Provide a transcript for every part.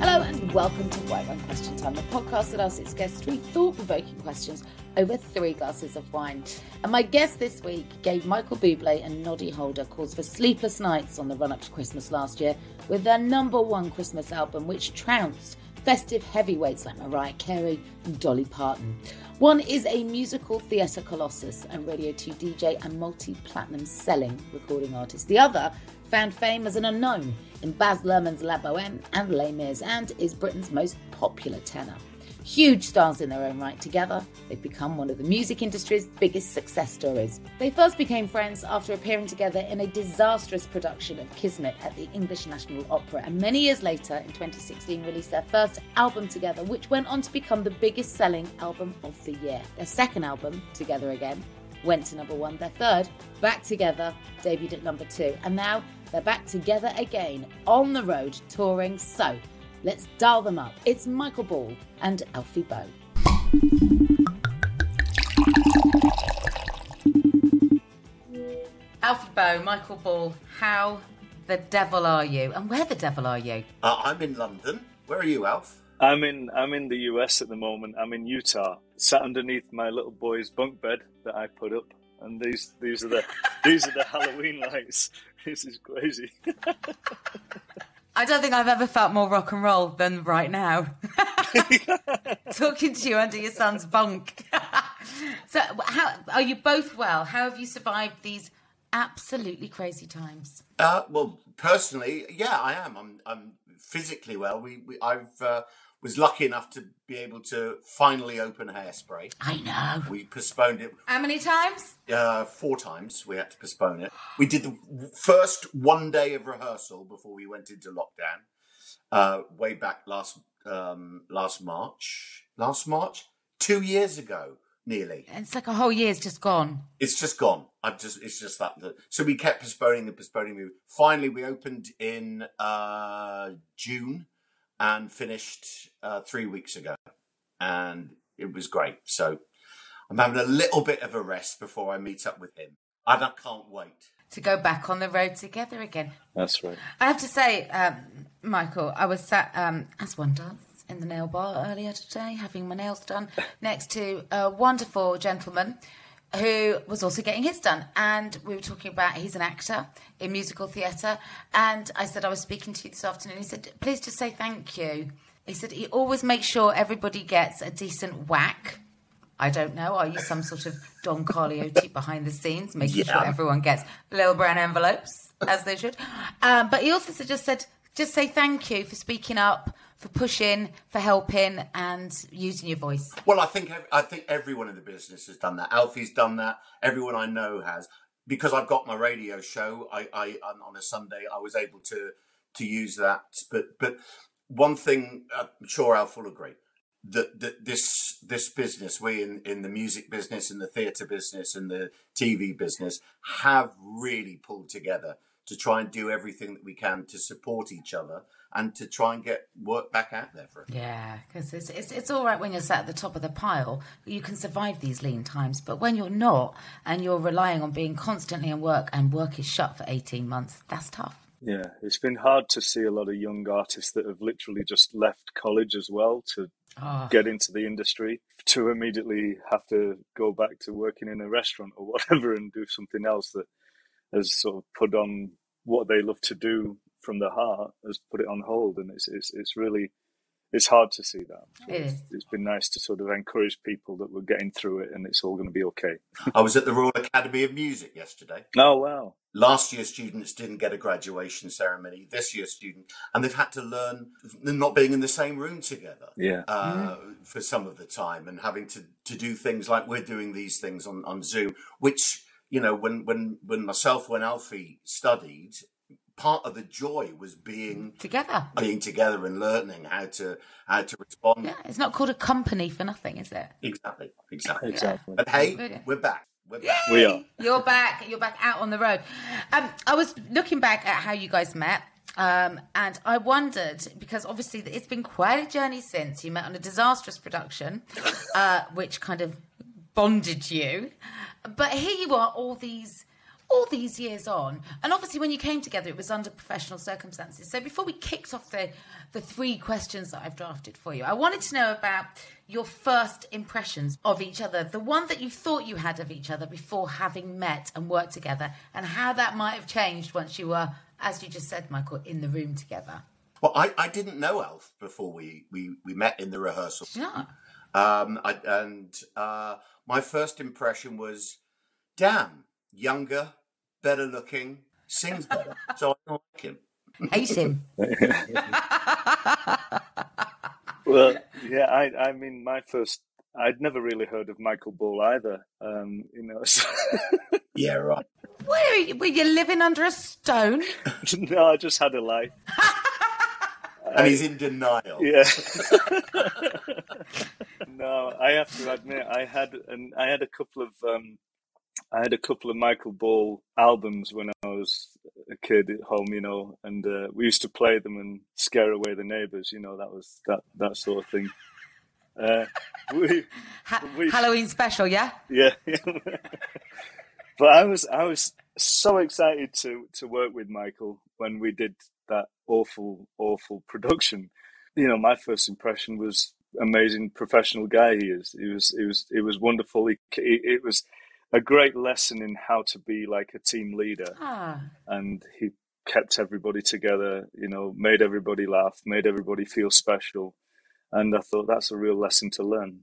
Hello and welcome to White Wine Question Time, the podcast that asks its guests 3 thought-provoking questions over 3 glasses of wine. And my guest this week gave Michael Bublé and Noddy Holder cause for sleepless nights on the run-up to Christmas last year with their number one Christmas album, which trounced festive heavyweights like Mariah Carey and Dolly Parton. One is a musical theatre colossus and Radio 2 DJ and multi-platinum selling recording artist. The other found fame as an unknown in Baz Luhrmann's La Bohème and Les Mis, and is Britain's most popular tenor. Huge stars in their own right together, they've become one of the music industry's biggest success stories. They first became friends after appearing together in a disastrous production of Kismet at the English National Opera, and many years later, in 2016, released their first album together, which went on to become the biggest selling album of the year. Their second album, Together Again, went to number one. Their third, Back Together, debuted at number 2. And now they're back together again, on the road, touring. So let's dial them up. It's Michael Ball and Alfie Boe. Alfie Boe, Michael Ball, how the devil are you? And where the devil are you? I'm in London. Where are you, Alf? I'm in the US at the moment. I'm in Utah, sat underneath my little boy's bunk bed that I put up, and these are the Halloween lights. This is crazy. I don't think I've ever felt more rock and roll than right now. Talking to you under your son's bunk. So, how are you both? Well, how have you survived these absolutely crazy times? Well, personally, yeah, I am. I'm physically well. I've was lucky enough to be able to finally open Hairspray. I know. We postponed it. How many times? 4 times we had to postpone it. We did the first one day of rehearsal before we went into lockdown, way back last March. 2 years ago, nearly. It's like a whole year's just gone. It's just gone. So we kept postponing. Finally, we opened in June. And finished 3 weeks ago, and it was great. So I'm having a little bit of a rest before I meet up with him, and I can't wait to go back on the road together again. That's right. I have to say, Michael, I was sat as one does in the nail bar earlier today, having my nails done next to a wonderful gentleman who was also getting his done. And we were talking about, he's an actor in musical theatre. And I said, I was speaking to you this afternoon. He said, please just say thank you. He said, he always makes sure everybody gets a decent whack. I don't know. Are you some sort of Don Carleote behind the scenes, making sure everyone gets little brown envelopes, as they should? But he also said, just say thank you for speaking up, for pushing, for helping, and using your voice. Well, I think everyone in the business has done that. Alfie's done that. Everyone I know has. Because I've got my radio show, I on a Sunday, I was able to use that. But one thing I'm sure Alf will agree, that this business, we in the music business, in the theatre business, in the TV business, have really pulled together to try and do everything that we can to support each other and to try and get work back out there for it. Yeah, because it's all right when you're sat at the top of the pile. You can survive these lean times, but when you're not and you're relying on being constantly in work and work is shut for 18 months, that's tough. Yeah, it's been hard to see a lot of young artists that have literally just left college as well to get into the industry, to immediately have to go back to working in a restaurant or whatever and do something else that has sort of put on what they love to do from the heart, has put it on hold. And it's really hard to see that. It's been nice to sort of encourage people that we're getting through it and it's all going to be okay. I was at the Royal Academy of Music yesterday. Oh, wow. Last year, students didn't get a graduation ceremony. This year, students, and they've had to learn not being in the same room together for some of the time, and having to do things like we're doing these things on Zoom, which, you know, when Alfie studied, part of the joy was being together and learning how to respond. Yeah, it's not called a company for nothing, is it? Exactly. But hey, we're back. We are. You're back out on the road. I was looking back at how you guys met, and I wondered, because obviously it's been quite a journey since you met on a disastrous production, which kind of bonded you. But here you are all these years on. And obviously when you came together, it was under professional circumstances. So before we kicked off the three questions that I've drafted for you, I wanted to know about your first impressions of each other, the one that you thought you had of each other before having met and worked together, and how that might have changed once you were, as you just said, Michael, in the room together. Well, I didn't know Alf before we met in the rehearsal. Yeah. My first impression was, damn, younger, better looking, sings better, so I don't like him. Hate him. Well, yeah, I mean, I'd never really heard of Michael Ball either. Yeah, right. Were you living under a stone? No, I just had a life. And he's in denial. Yeah. No, I have to admit, I had a couple of Michael Ball albums when I was a kid at home, you know, and we used to play them and scare away the neighbours, you know, that was that sort of thing. Halloween special, yeah? Yeah. But I was so excited to work with Michael when we did that awful production. You know, my first impression was amazing professional guy he is. It was wonderful. It was a great lesson in how to be like a team leader. And he kept everybody together, you know, made everybody laugh, made everybody feel special. And I thought that's a real lesson to learn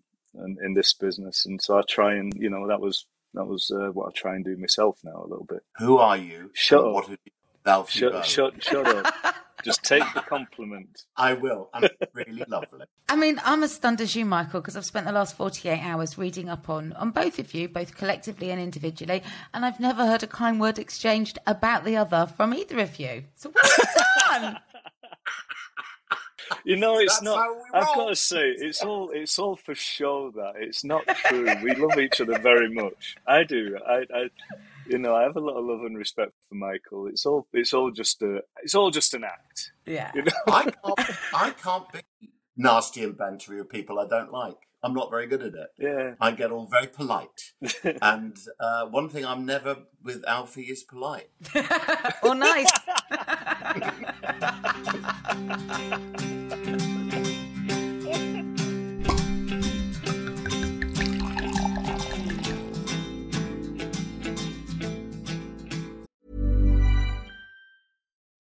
in this business. And so I try and, you know, that was what I try and do myself now a little bit. Who are you? Shut up. What have you done, Alfie Boe? Shut up. Just take the compliment. I will. I'm really lovely. I mean, I'm as stunned as you, Michael, because I've spent the last 48 hours reading up on both of you, both collectively and individually, and I've never heard a kind word exchanged about the other from either of you. So well done. You know, it's I've got to say, it's all for show. That it's not true. We love each other very much. I do. I you know, I have a lot of love and respect for Michael. It's all just an act. Yeah. You know? I can't be nasty and bantery with people I don't like. I'm not very good at it. Yeah. I get all very polite. And one thing I'm never with Alfie is polite. Or nice.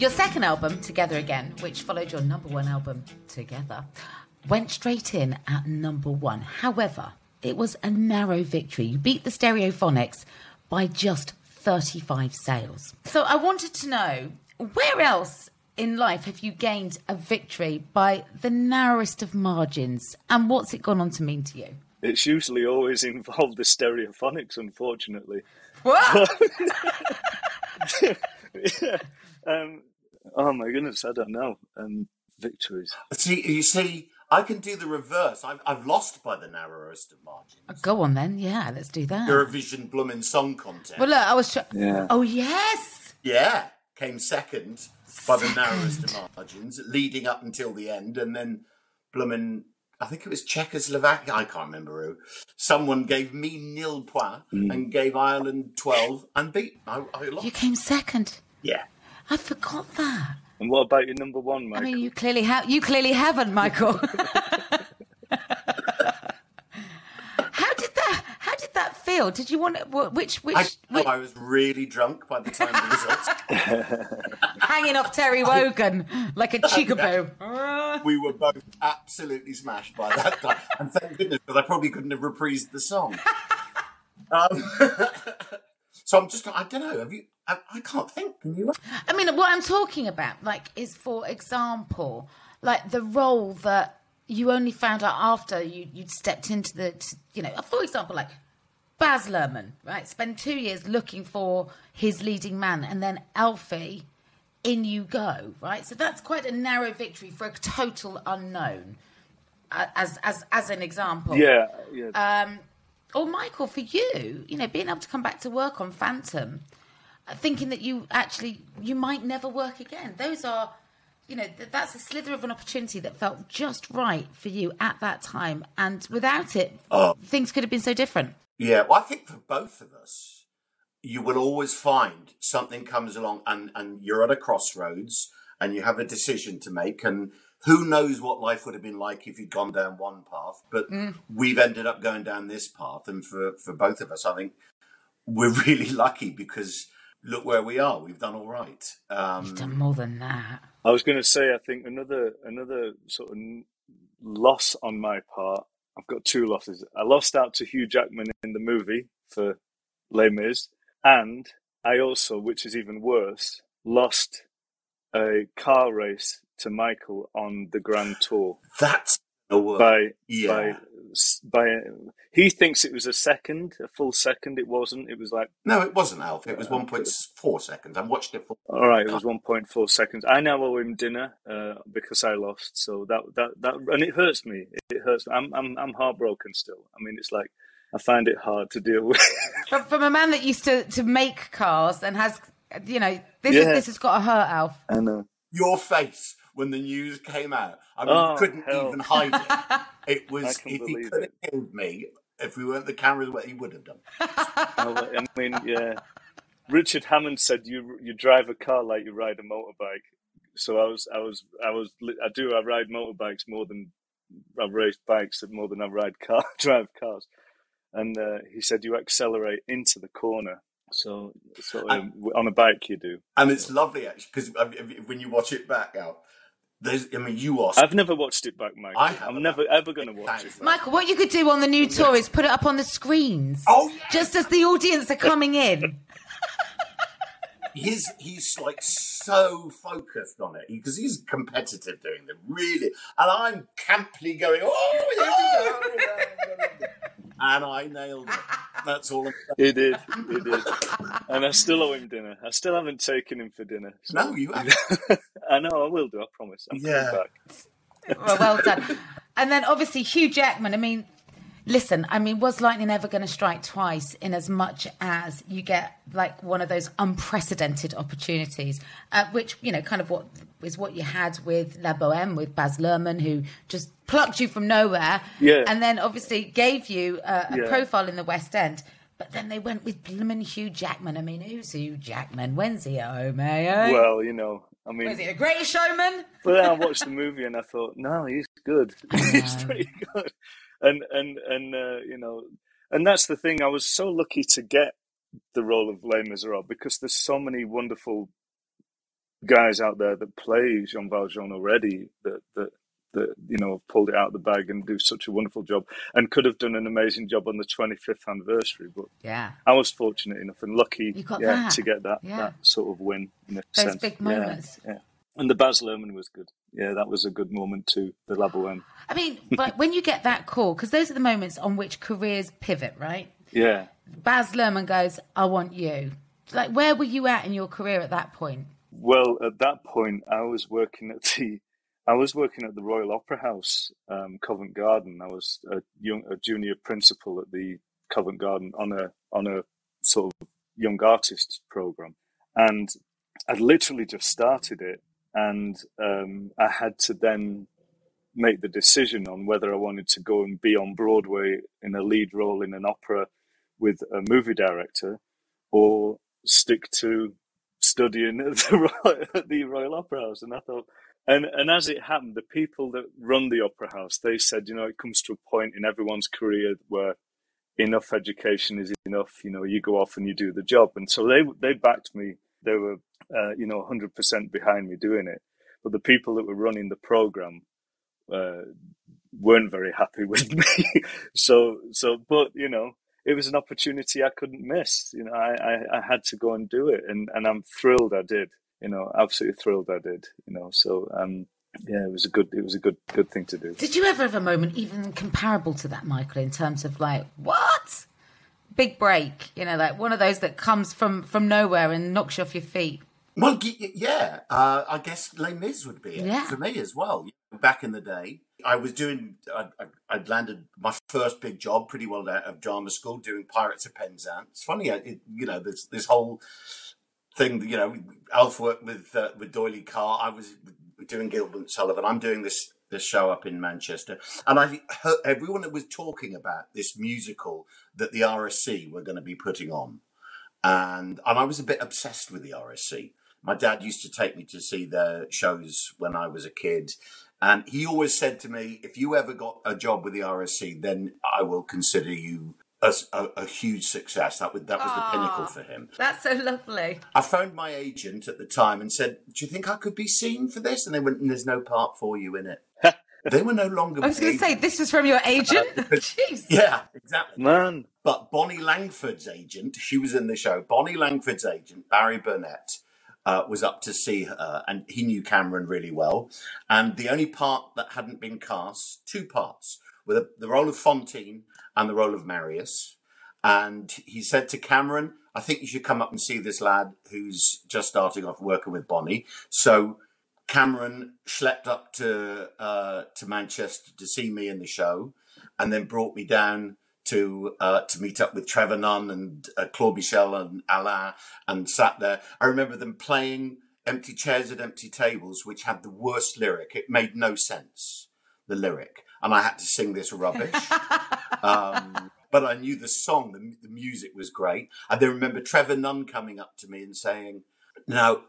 Your second album, Together Again, which followed your number one album, Together, went straight in at number one. However, it was a narrow victory. You beat the Stereophonics by just 35 sales. So I wanted to know, where else in life have you gained a victory by the narrowest of margins, and what's it gone on to mean to you? It's usually always involved the Stereophonics, unfortunately. What? Yeah. Oh my goodness, I don't know. Victories. You see, I can do the reverse. I've lost by the narrowest of margins. Go on then, yeah, let's do that. Eurovision Bloomin' Song Contest. Well, look, I was. Yeah. Oh yes. Yeah, came second by the narrowest of margins, leading up until the end, and then Bloomin'. I think it was Czechoslovakia, I can't remember who. Someone gave me nil points and gave Ireland 12 and beat. I lost. You came second. Yeah. I forgot that. And what about your number one, Michael? I mean, you clearly haven't, Michael. How did that feel? Did you want which? I was really drunk by the time the results. Hanging off Terry Wogan like a chickaboo. We were both absolutely smashed by that time, and thank goodness, because I probably couldn't have reprised the song. So I'm just, I don't know, have you? I can't think. Can you? I mean, what I'm talking about, like, is, for example, like the role that you only found out after you'd stepped into for example, like Baz Luhrmann, right? Spend 2 years looking for his leading man, and then Alfie, in you go, right? So that's quite a narrow victory for a total unknown, as an example. Yeah, yeah. Or Michael, for you, being able to come back to work on Phantom, thinking that you might never work again. Those are, that's a slither of an opportunity that felt just right for you at that time. And without it, things could have been so different. Yeah, well, I think for both of us, you will always find something comes along and you're at a crossroads and you have a decision to make. And who knows what life would have been like if you'd gone down one path, but we've ended up going down this path. And for both of us, I think we're really lucky because... look where we are. We've done all right. You've done more than that. I was going to say, I think another sort of loss on my part. I've got two losses. I lost out to Hugh Jackman in the movie for Les Mis, and I also, which is even worse, lost a car race to Michael on the Grand Tour. That's the worst. By he thinks it was a full second. It wasn't. It was like... no, it wasn't, Alf. It was 1.4 seconds. I watched it for... all right, it was 1.4 seconds. I now owe him dinner because I lost. So that and it hurts me. It hurts me. I'm heartbroken still. I mean, it's like I find it hard to deal with. But from a man that used to make cars and has, this has got to hurt, Alf. I know. Your face when the news came out. I mean, you couldn't even hide it. It was, if he could have killed me, if we weren't the cameras, he would have done. I mean, yeah. Richard Hammond said, "You drive a car like you ride a motorbike." So I ride motorbikes more than I've raced bikes, more than I drive cars. And he said, "You accelerate into the corner." So sort of on a bike, you do. And it's lovely actually, because when you watch it back out. You are. I've never watched it back, Michael. I'm never ever going to watch it back. Michael, what you could do on the new tour is put it up on the screens. Oh, yes. Just as the audience are coming in. He's like so focused on it because he's competitive doing them, really. And I'm camply going, oh, here we go. And I nailed it. That's all I'm saying. He did. And I still owe him dinner. I still haven't taken him for dinner. So. No, you haven't. I know, I will do, I promise. I'm coming back. Well done. And then obviously Hugh Jackman, was lightning ever going to strike twice, in as much as you get like one of those unprecedented opportunities, which, kind of what you had with La Bohème, with Baz Luhrmann, who just plucked you from nowhere. Yeah. And then obviously gave you a profile in the West End. But then they went with Blimmin' Hugh Jackman. Who's Hugh Jackman? When's he at home, eh? Well, was he the Greatest Showman? But then I watched the movie and I thought, no, he's good. He's pretty good. And that's the thing. I was so lucky to get the role of Les Miserables because there's so many wonderful guys out there that play Jean Valjean already that pulled it out of the bag and do such a wonderful job and could have done an amazing job on the 25th anniversary. But I was fortunate enough and lucky to get that sort of win in a sense. Those big moments. Yeah. And the Baz Luhrmann was good. Yeah, that was a good moment too, the La Bohème. But when you get that call, because those are the moments on which careers pivot, right? Yeah. Baz Luhrmann goes, I want you. Like, where were you at in your career at that point? Well, at that point, I was working at the Royal Opera House, Covent Garden. I was a junior principal at the Covent Garden on a sort of young artists program, and I'd literally just started it. And I had to then make the decision on whether I wanted to go and be on Broadway in a lead role in an opera with a movie director or stick to studying at the Royal Opera House. And I thought, and as it happened, the people that run the Opera House, they said, it comes to a point in everyone's career where enough education is enough, you go off and you do the job. And so they backed me. They were 100% behind me doing it. But the people that were running the program weren't very happy with me. But it was an opportunity I couldn't miss. I had to go and do it. And I'm thrilled I did, absolutely thrilled I did, So, it was a good thing to do. Did you ever have a moment even comparable to that, Michael, in terms of like, what? Big break, like one of those that comes from nowhere and knocks you off your feet. Well, yeah, I guess Les Mis would be it for me as well. Back in the day, I'd landed my first big job pretty well out of drama school doing Pirates of Penzance. It's funny, there's this whole thing, Alf worked with Dolly Parton. I was doing Gilbert and Sullivan. I'm doing this show up in Manchester. And I heard everyone that was talking about this musical that the RSC were going to be putting on. And I was a bit obsessed with the RSC. My dad used to take me to see their shows when I was a kid. And he always said to me, if you ever got a job with the RSC, then I will consider you a huge success. That was the pinnacle for him. That's so lovely. I phoned my agent at the time and said, do you think I could be seen for this? And they went, there's no part for you in it. They were no longer. I was going to say, this was from your agent? Jeez. Yeah, exactly. Man. But Bonnie Langford's agent, she was in the show. Bonnie Langford's agent, Barry Burnett, was up to see her, and he knew Cameron really well. And the only part that hadn't been cast, two parts, were the role of Fantine and the role of Marius. And he said to Cameron, I think you should come up and see this lad who's just starting off working with Bonnie. So Cameron schlepped up to Manchester to see me in the show, and then brought me down to meet up with Trevor Nunn and Claude Michel and Alain, and sat there. I remember them playing Empty Chairs at Empty Tables, which had the worst lyric. It made no sense, the lyric. And I had to sing this rubbish. but I knew the song, the music was great. I then remember Trevor Nunn coming up to me and saying, now,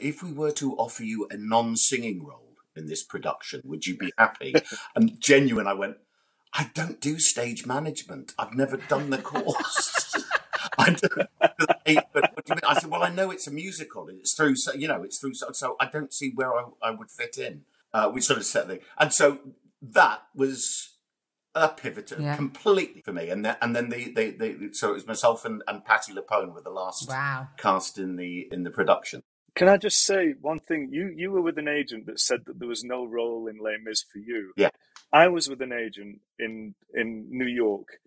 if we were to offer you a non-singing role in this production, would you be happy? And genuine, I went, I don't do stage management. I've never done the course. I don't. But what do you mean? I said, well, I know it's a musical. It's through, you know, it's through. So I don't see where I would fit in. We sort of set the, and so that was a pivoted completely for me. And then the so it was myself and Patty Lapone were the last cast in the production. Can I just say one thing? You were with an agent that said that there was no role in Les Mis for you. Yeah. I was with an agent in New York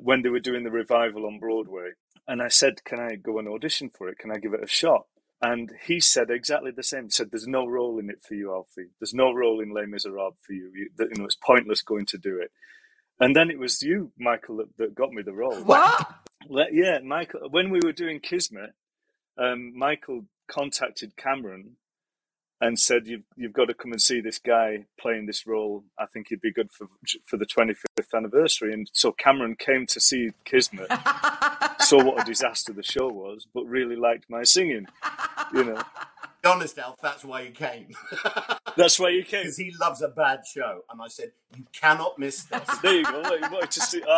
when they were doing the revival on Broadway. And I said, can I go and audition for it? Can I give it a shot? And he said exactly the same. He said, there's no role in it for you, Alfie. There's no role in Les Miserables for you. You know, it's pointless going to do it. And then it was you, Michael, that got me the role. What? Yeah, Michael. When we were doing Kismet, Michael contacted Cameron and said, you've got to come and see this guy playing this role. I think he'd be good for the 25th anniversary. And so Cameron came to see Kismet, saw what a disaster the show was, but really liked my singing, you know. Be honest, Alf, that's why you came. That's why you came. Because he loves a bad show. And I said, you cannot miss this. There you go. Look, you wanted to see. Oh,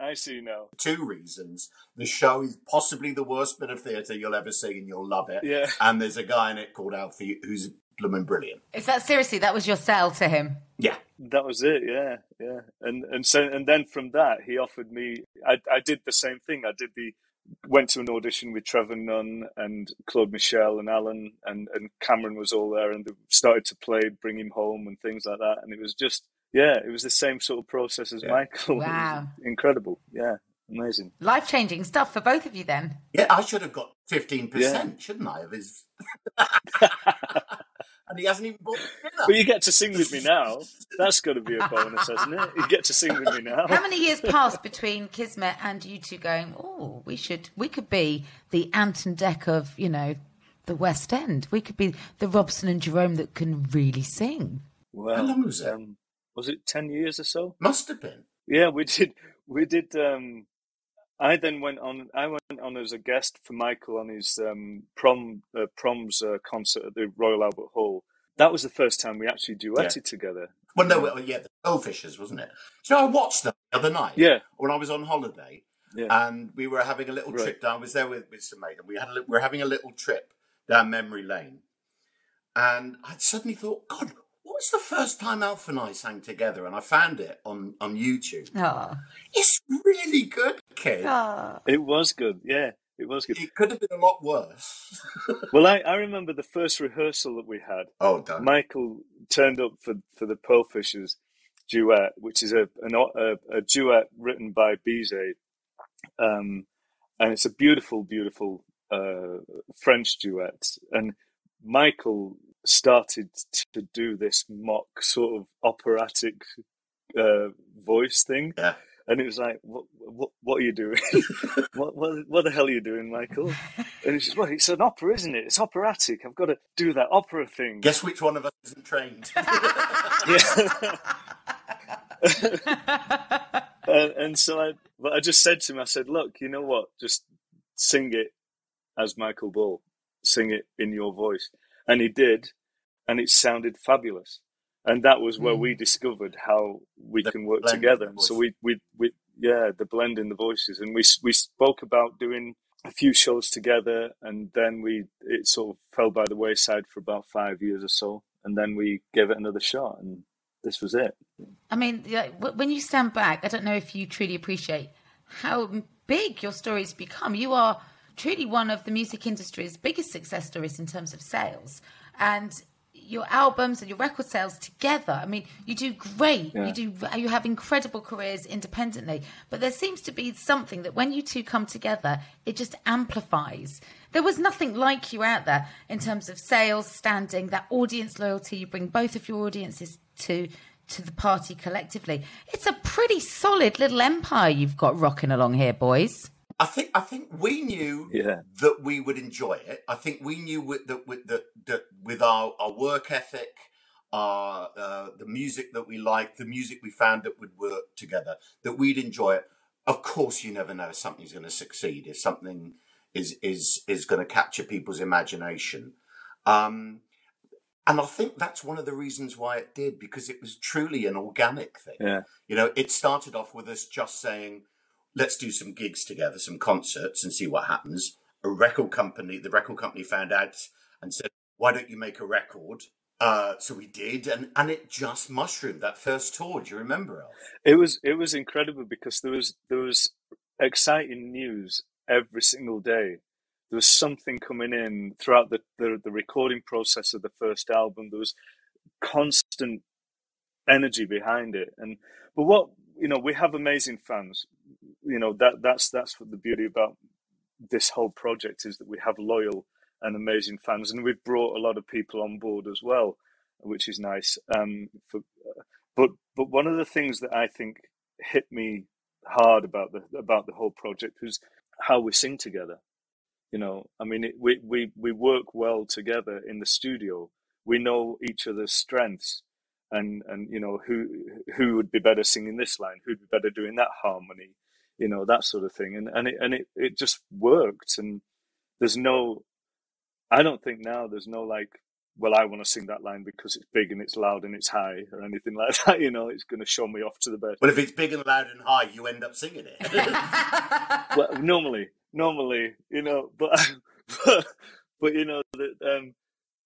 I see now. Two reasons. The show is possibly the worst bit of theatre you'll ever see and you'll love it. Yeah. And there's a guy in it called Alfie who's blooming brilliant. Is that seriously? That was your sell to him? Yeah. That was it, yeah. And then from that, he offered me, I did the same thing. Went to an audition with Trevor Nunn and Claude Michel and Alan and Cameron was all there, and they started to play Bring Him Home and things like that. And it was just, it was the same sort of process as Michael. Wow. Incredible. Yeah. Amazing. Life-changing stuff for both of you then. Yeah, I should have got 15%, shouldn't I? Of his... And he hasn't even bought dinner. But you get to sing with me now. That's got to be a bonus, hasn't it? You get to sing with me now. How many years passed between Kismet and you two going, oh, we could be the Anton Deck of, you know, the West End. We could be the Robson and Jerome that can really sing. Well, how long was it? Was it 10 years or so? Must have been. Yeah, we did. I then went on. I went on as a guest for Michael on his prom's concert at the Royal Albert Hall. That was the first time we actually duetted together. Well, the Goldfishers, wasn't it? So I watched that the other night. Yeah. When I was on holiday, and we were having a little trip down. I was there with some mate, and we were having a little trip down memory lane, and I suddenly thought, God. What's the first time Alf and I sang together? And I found it on YouTube. Aww. It's really good, kid. Aww. It was good, yeah. It was good. It could have been a lot worse. Well, I remember the first rehearsal that we had. Oh, damn. Michael turned up for the Pearlfishers duet, which is a duet written by Bizet. And it's a beautiful, beautiful French duet. And Michael started to do this mock sort of operatic voice thing, and it was like, what are you doing? what the hell are you doing, Michael? And it's just, well, it's an opera, isn't it? It's operatic. I've got to do that opera thing. Guess which one of us isn't trained. And so I just said to him, I said, look, you know what? Just sing it as Michael Ball. Sing it in your voice. And he did, and it sounded fabulous. And that was where we discovered how we can work together. So we the blend in the voices. And we spoke about doing a few shows together, and then it sort of fell by the wayside for about 5 years or so. And then we gave it another shot, and this was it. I mean, when you stand back, I don't know if you truly appreciate how big your stories become. You are truly one of the music industry's biggest success stories in terms of sales, and your albums and your record sales together. I mean, you do great. Yeah. You have incredible careers independently, but there seems to be something that when you two come together, it just amplifies. There was nothing like you out there in terms of sales, standing, that audience loyalty. You bring both of your audiences to the party collectively. It's a pretty solid little empire you've got rocking along here, boys. I think we knew that we would enjoy it. I think we knew that with our work ethic, the music that we liked, the music we found that would work together, that we'd enjoy it. Of course, you never know if something's going to succeed, if something is going to capture people's imagination. And I think that's one of the reasons why it did, because it was truly an organic thing. Yeah. You know, it started off with us just saying, let's do some gigs together, some concerts, and see what happens. The record company found out and said, why don't you make a record? So we did, and it just mushroomed. That first tour, do you remember, Alf? It was incredible, because there was exciting news every single day. There was something coming in throughout the recording process of the first album. There was constant energy behind it, but what, you know, we have amazing fans. You know, that's what the beauty about this whole project is, that we have loyal and amazing fans, and we've brought a lot of people on board as well, which is nice. But one of the things that I think hit me hard about the whole project was how we sing together. You know, I mean, we work well together in the studio. We know each other's strengths, and you know who would be better singing this line, who'd be better doing that harmony, you know, that sort of thing. And it just worked. And I don't think now there's no like, well, I want to sing that line because it's big and it's loud and it's high or anything like that. You know, it's going to show me off to the best. Well, if it's big and loud and high, you end up singing it. Well, normally, you know, but you know,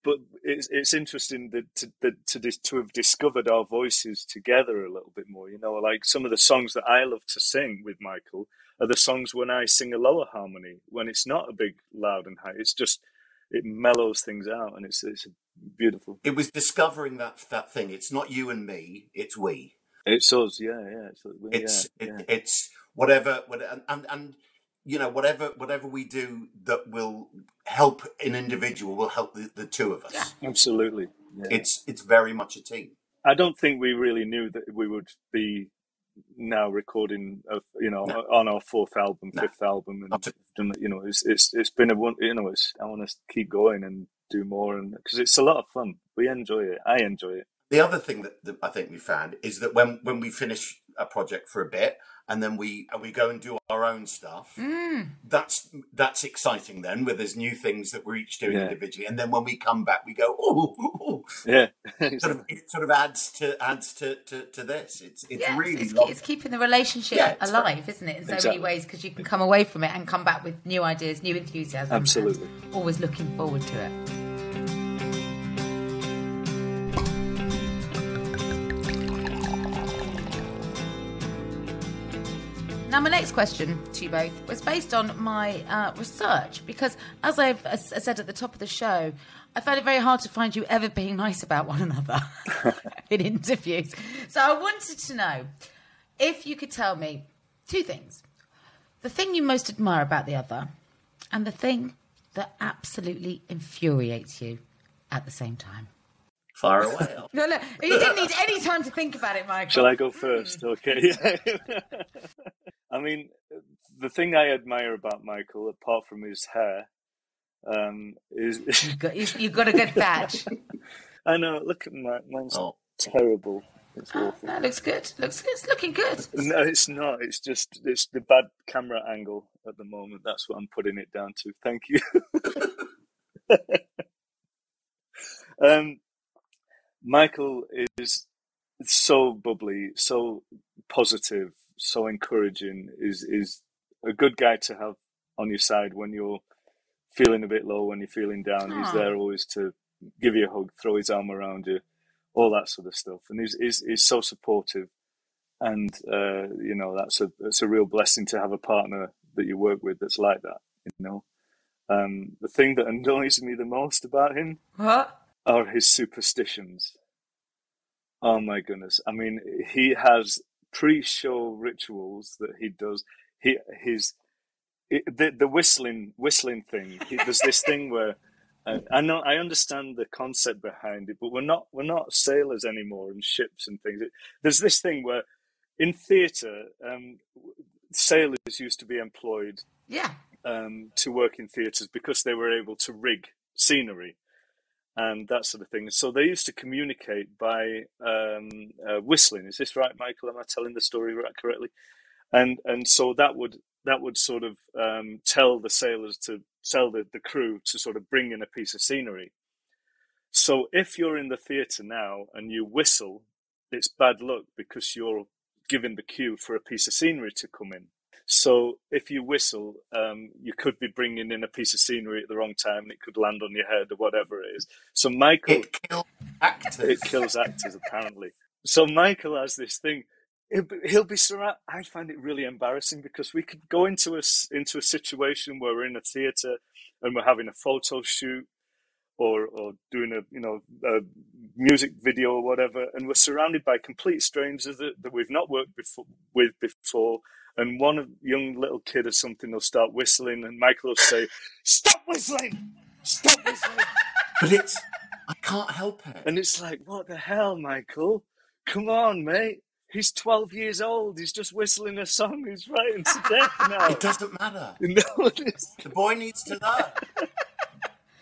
but it's interesting that to have discovered our voices together a little bit more. You know, like some of the songs that I love to sing with Michael are the songs when I sing a lower harmony, when it's not a big, loud and high. It's just, it mellows things out, and it's beautiful. It was discovering that thing. It's not you and me, it's we. It's us, yeah. It's whatever, and you know, whatever we do that will help an individual will help the two of us. Yeah. Absolutely, yeah. It's very much a team. I don't think we really knew that we would be now recording, on our fifth album, and you know, it's been a one. You know, I want to keep going and do more, and because it's a lot of fun. We enjoy it. I enjoy it. The other thing that I think we found is that when we finish a project for a bit, and then we go and do our own stuff, that's exciting. Then, where there's new things that we're each doing individually, and then when we come back, we go, oh. Yeah, exactly. It sort of adds to this. It's keeping the relationship alive, isn't it? In so many ways, because you can come away from it and come back with new ideas, new enthusiasm. Absolutely, always looking forward to it. Now, my next question to you both was based on my research, because as I've said at the top of the show, I found it very hard to find you ever being nice about one another in interviews. So I wanted to know if you could tell me two things. The thing you most admire about the other, and the thing that absolutely infuriates you at the same time. Far away. No, you didn't need any time to think about it, Michael. Shall I go first? Okay. I mean, the thing I admire about Michael, apart from his hair, is... You've got a good patch. I know. Look at mine's terrible. It's awful. That looks good. It's looking good. No, it's not. It's just the bad camera angle at the moment. That's what I'm putting it down to. Thank you. Michael is so bubbly, so positive, so encouraging, is a good guy to have on your side when you're feeling a bit low, when you're feeling down. Aww. He's there always to give you a hug, throw his arm around you, all that sort of stuff. And he's so supportive. And, you know, that's a real blessing to have a partner that you work with that's like that, you know. The thing that annoys me the most about him... What? Are his superstitions. Oh my goodness. I mean, he has pre-show rituals that he does. The whistling thing. There's this thing where I know, I understand the concept behind it, but we're not sailors anymore and ships and things. There's this thing where in theatre, sailors used to be employed to work in theatres because they were able to rig scenery and that sort of thing. So they used to communicate by whistling. Is this right, Michael? Am I telling the story correctly? And so that would sort of tell the sailors to tell the crew to sort of bring in a piece of scenery. So if you're in the theatre now and you whistle, it's bad luck because you're giving the cue for a piece of scenery to come in. So if you whistle, you could be bringing in a piece of scenery at the wrong time and it could land on your head or whatever it is. So Michael... It kills actors. It kills actors, apparently. So Michael has this thing. He'll be surrounded. I find it really embarrassing because we could go into a situation where we're in a theatre and we're having a photo shoot or doing a music video or whatever, and we're surrounded by complete strangers that we've not worked with before. And one young little kid or something will start whistling, and Michael will say, "Stop whistling! Stop whistling!" But I can't help it. And it's like, what the hell, Michael? Come on, mate. He's 12 years old. He's just whistling a song. He's writing to death now. It doesn't matter. No, the boy needs to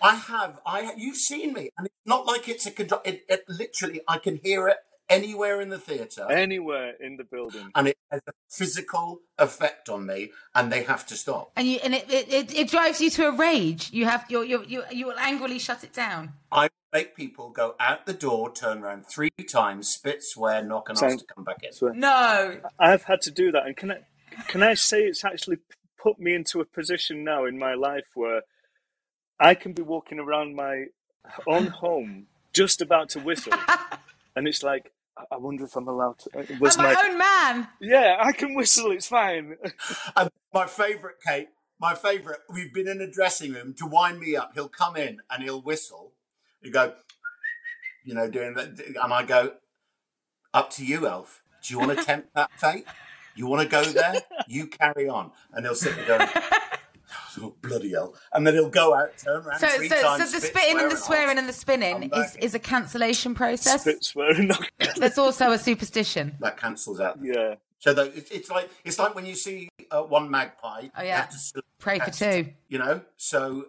learn. You've seen me, and it's not like it's it literally, I can hear it anywhere in the theatre. Anywhere in the building. And it has a physical effect on me, and they have to stop. And it drives you to a rage. You have you will angrily shut it down. I make people go out the door, turn around 3 times, spit, swear, knock, and ask to come back in. Swear. No. I've had to do that, and can I say it's actually put me into a position now in my life where I can be walking around my own home just about to whistle. And it's like, I wonder if I'm allowed to... I'm my own man. Yeah, I can whistle, it's fine. And my favourite, Kate, we've been in a dressing room to wind me up. He'll come in and he'll whistle. You go, doing that. And I go, up to you, Alf. Do you want to tempt that fate? You want to go there? You carry on. And he'll sit there going... Oh, bloody hell. And then he'll go out, turn around 3 times. So the spitting and the swearing and the spinning is a cancellation process. Spit, swearing. That's also a superstition. That cancels out. Yeah. So it's like when you see one magpie. Oh, yeah. You have to pray for two. So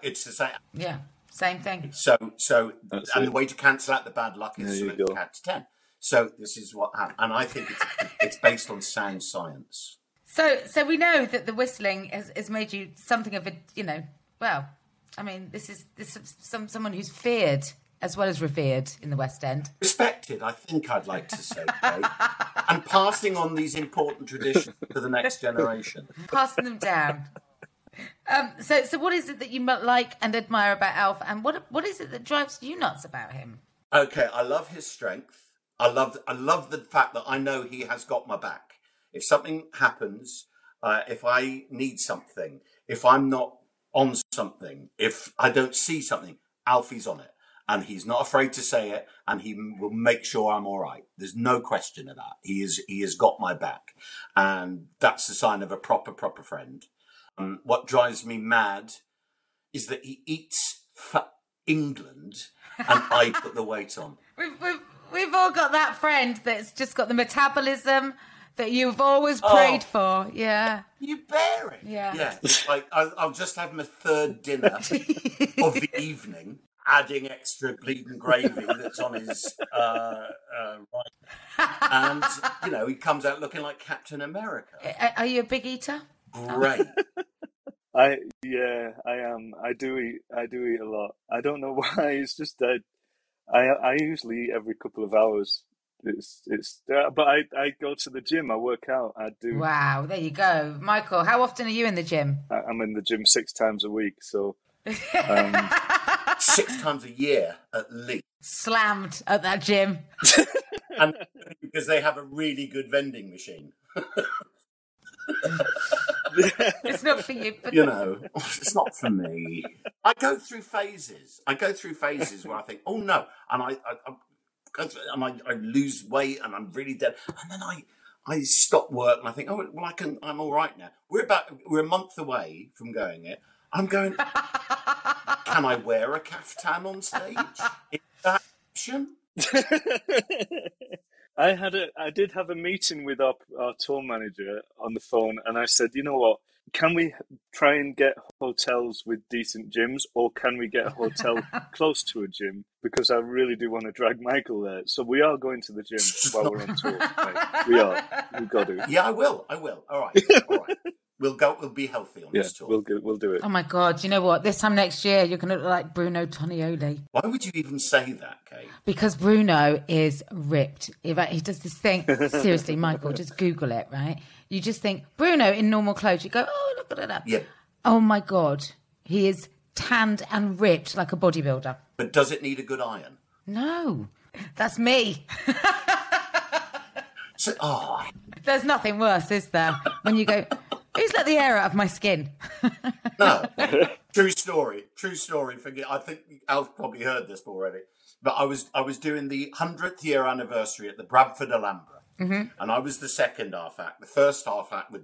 it's the same. Yeah, same thing. So that's and it. The way to cancel out the bad luck is to count to 10. So this is what happened. And I think it's based on sound science. So we know that the whistling has made you something of a, someone who's feared as well as revered in the West End. Respected, I think I'd like to say, Kate. And passing on these important traditions to the next generation. Passing them down. So what is it that you like and admire about Alf, and what is it that drives you nuts about him? Okay, I love his strength. I love the fact that I know he has got my back. If something happens, if I need something, if I'm not on something, if I don't see something, Alfie's on it. And he's not afraid to say it, and he will make sure I'm all right. There's no question of that. He has got my back. And that's the sign of a proper friend. What drives me mad is that he eats for England and I put the weight on. We've all got that friend that's just got the metabolism that you've always prayed for, yeah. You bear it. Yeah. It's like, I'll just have my 3rd dinner of the evening, adding extra bleeding gravy that's on his right. And, he comes out looking like Captain America. Are you a big eater? Great. I am. I do eat a lot. I don't know why. It's just that I usually eat every couple of hours. But I go to the gym, I work out, I do. Wow, there you go. Michael, how often are you in the gym? I'm in the gym 6 times a week, so... 6 times a year, at least. Slammed at that gym. And because they have a really good vending machine. It's not for you, but... it's not for me. I go through phases where I think, oh no, and I lose weight and I'm really dead. And then I stop work and I think, oh, well, I'm all right now. We're a month away from going it. I'm going, can I wear a caftan on stage? Is that option? I did have a meeting with our tour manager on the phone, and I said, you know what? can we try and get hotels with decent gyms, or can we get a hotel close to a gym? Because I really do want to drag Michael there. So we are going to the gym while we're on tour. Right? We are. We've got to. Yeah, I will. All right. We'll go. We'll be healthy on this tour. We'll do it. Oh my God! You know what? This time next year, you're going to look like Bruno Tonioli. Why would you even say that, Kate? Because Bruno is ripped. He does this thing. Seriously, Michael, just Google it. Right? You just think Bruno in normal clothes. You go, oh look at that. Yeah. Oh my God, he is tanned and ripped like a bodybuilder. But does it need a good iron? No, that's me. There's nothing worse, is there? When you go. Who's let the air out of my skin? No. True story. I think Alf probably heard this already. But I was doing the 100th year anniversary at the Bradford Alhambra. Mm-hmm. And I was the second half act. The first half act were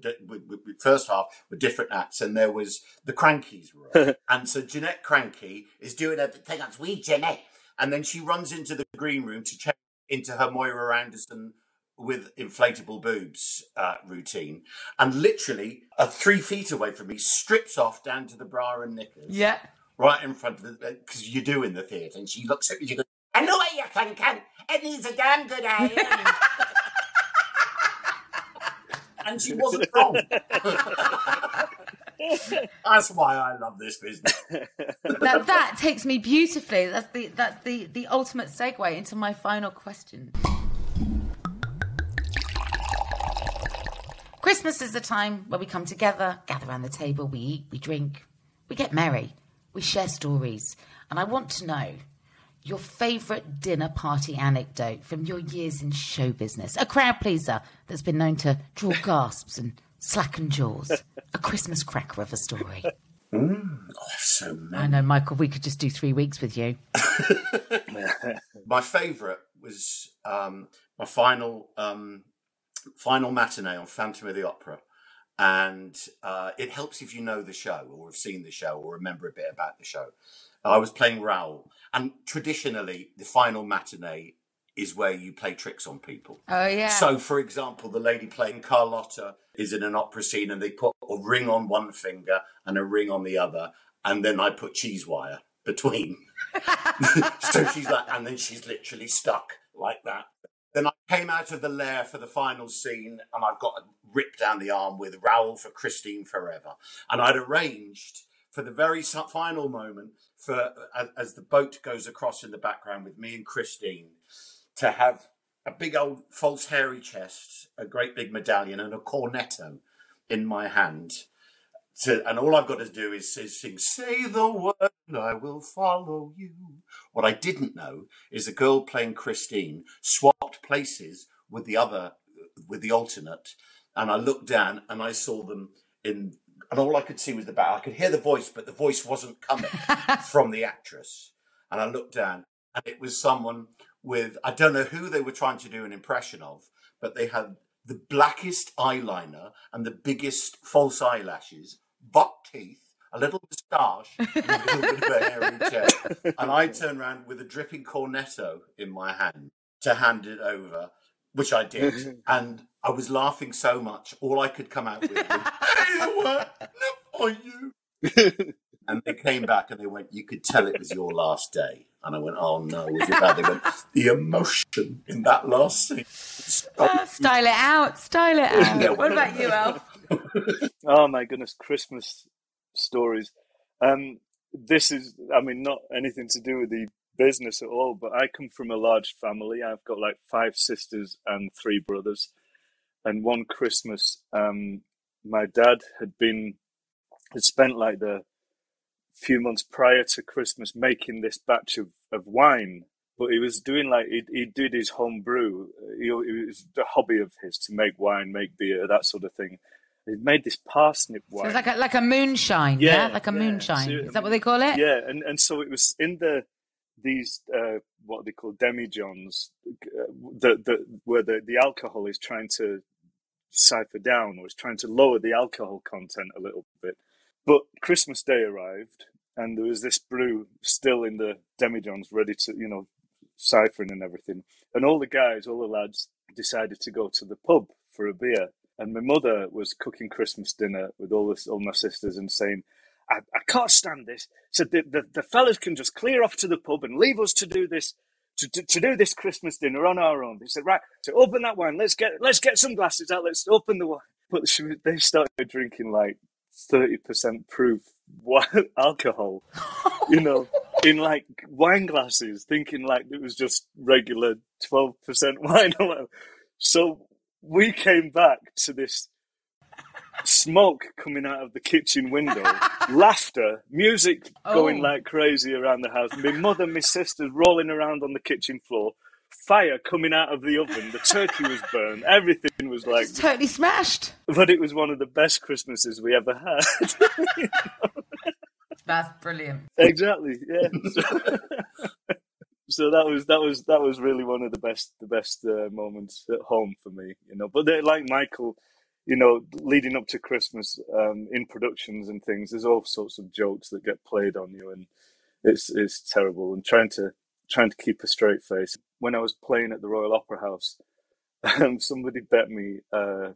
different acts. And there was the Crankies were on. And so Jeanette Cranky is doing her thing. That's wee Jeanette. And then she runs into the green room to check into her Moira Anderson with inflatable boobs routine, and literally 3 feet away from me strips off down to the bra and knickers. Yeah. Right in front of the, because you do in the theatre, and she looks at me, she goes, I know what you think, it needs a damn good iron. And she wasn't wrong. That's why I love this business. Now that takes me beautifully. That's the ultimate segue into my final question. Christmas is the time where we come together, gather around the table, we eat, we drink, we get merry, we share stories. And I want to know your favourite dinner party anecdote from your years in show business. A crowd pleaser that's been known to draw gasps and slacken jaws. A Christmas cracker of a story. So many. I know, Michael, we could just do 3 weeks with you. My favourite was my final... final matinee on Phantom of the Opera, and it helps if you know the show or have seen the show or remember a bit about the show. I was playing Raoul, and traditionally the final matinee is where you play tricks on people. Oh yeah. So for example, the lady playing Carlotta is in an opera scene, and they put a ring on one finger and a ring on the other, and then I put cheese wire between. So she's like, and then she's literally stuck like that. Then I came out of the lair for the final scene, and I've got a rip down the arm with Raoul for Christine Forever. And I'd arranged for the very final moment for as the boat goes across in the background with me and Christine to have a big old false hairy chest, a great big medallion and a cornetto in my hand. And all I've got to do is sing, say the word, I will follow you. What I didn't know is the girl playing Christine swapped places with the alternate. And I looked down and I saw them in, and all I could see was the back. I could hear the voice, but the voice wasn't coming from the actress. And I looked down and it was someone with, I don't know who they were trying to do an impression of, but they had the blackest eyeliner and the biggest false eyelashes, buck teeth, a little moustache, and a little bit of a hairy chest. And I turned around with a dripping cornetto in my hand to hand it over, which I did. And I was laughing so much, all I could come out with was, hey, what for you? And they came back and they went, you could tell it was your last day. And I went, oh no, was it bad? They went, the emotion in that last scene. Style it out. No, what about you, Alf? Oh my goodness, Christmas stories. This is, I mean, not anything to do with the business at all, but I come from a large family. I've got like 5 sisters and 3 brothers. And one Christmas, my dad had spent like the few months prior to Christmas making this batch of wine, but he was doing like he did his home brew. It was a hobby of his to make wine, make beer, that sort of thing. He made this parsnip wine. So it was like a moonshine, moonshine. So, is that what they call it? Yeah, and so it was in these what they call demijohns, where the alcohol is trying to cipher down, or it's trying to lower the alcohol content a little bit. But Christmas Day arrived, and there was this brew still in the demijohns, ready to, ciphering and everything. And all the lads decided to go to the pub for a beer. And my mother was cooking Christmas dinner with all my sisters and saying, I can't stand this. So the fellas can just clear off to the pub and leave us to do this, to do this Christmas dinner on our own. They said, right, so open that wine. Let's get some glasses out. Let's open the wine. But they started drinking like 30% proof alcohol, you know, in like wine glasses, thinking like it was just regular 12% wine. So we came back to this smoke coming out of the kitchen window, laughter, music going like crazy around the house, my mother, my sisters rolling around on the kitchen floor, fire coming out of the oven, the turkey was burned, everything was like... It's totally smashed. But it was one of the best Christmases we ever had. You know? That's brilliant. Exactly, yeah. So that was really one of the best moments at home for me, you know. But like Michael, you know, leading up to Christmas in productions and things, there's all sorts of jokes that get played on you, and it's terrible. And trying to keep a straight face. When I was playing at the Royal Opera House, somebody bet me £100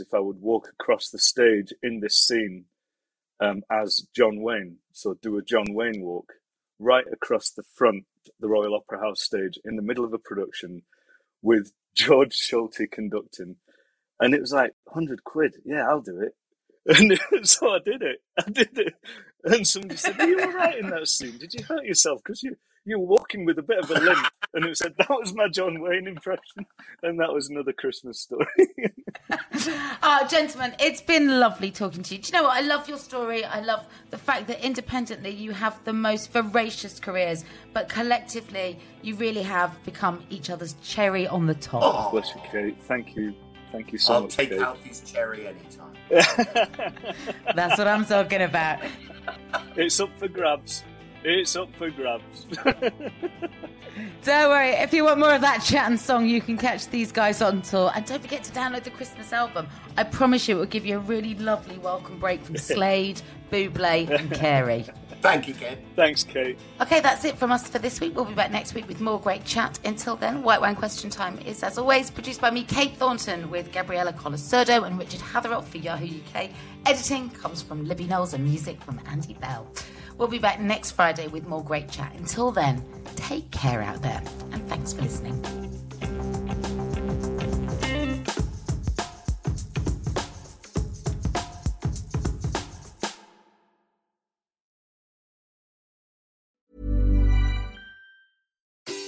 if I would walk across the stage in this scene as John Wayne. So do a John Wayne walk right across the front, the Royal Opera House stage, in the middle of a production with George Schulte conducting. And it was like, 100 quid. Yeah, I'll do it. And so I did it. And somebody said, you were right in that scene. Did you hurt yourself? Because you were walking with a bit of a limp. And it said, that was my John Wayne impression. And that was another Christmas story. Gentlemen, it's been lovely talking to you. Do you know what? I love your story. I love the fact that independently you have the most voracious careers, but collectively you really have become each other's cherry on the top. Oh, bless you, Kate. Thank you. Thank you so much. I'll take Alfie's cherry anytime. That's what I'm talking about. It's up for grabs. It's up for grabs. Don't worry. If you want more of that chat and song, you can catch these guys on tour. And don't forget to download the Christmas album. I promise you it will give you a really lovely welcome break from Slade, Bublé and Carey. Thank you, Kate. Thanks, Kate. OK, that's it from us for this week. We'll be back next week with more great chat. Until then, White Wine Question Time is, as always, produced by me, Kate Thornton, with Gabriella Colasurdo and Richard Hatherop for Yahoo UK. Editing comes from Libby Knowles and music from Andy Bell. We'll be back next Friday with more great chat. Until then, take care out there, and thanks for listening.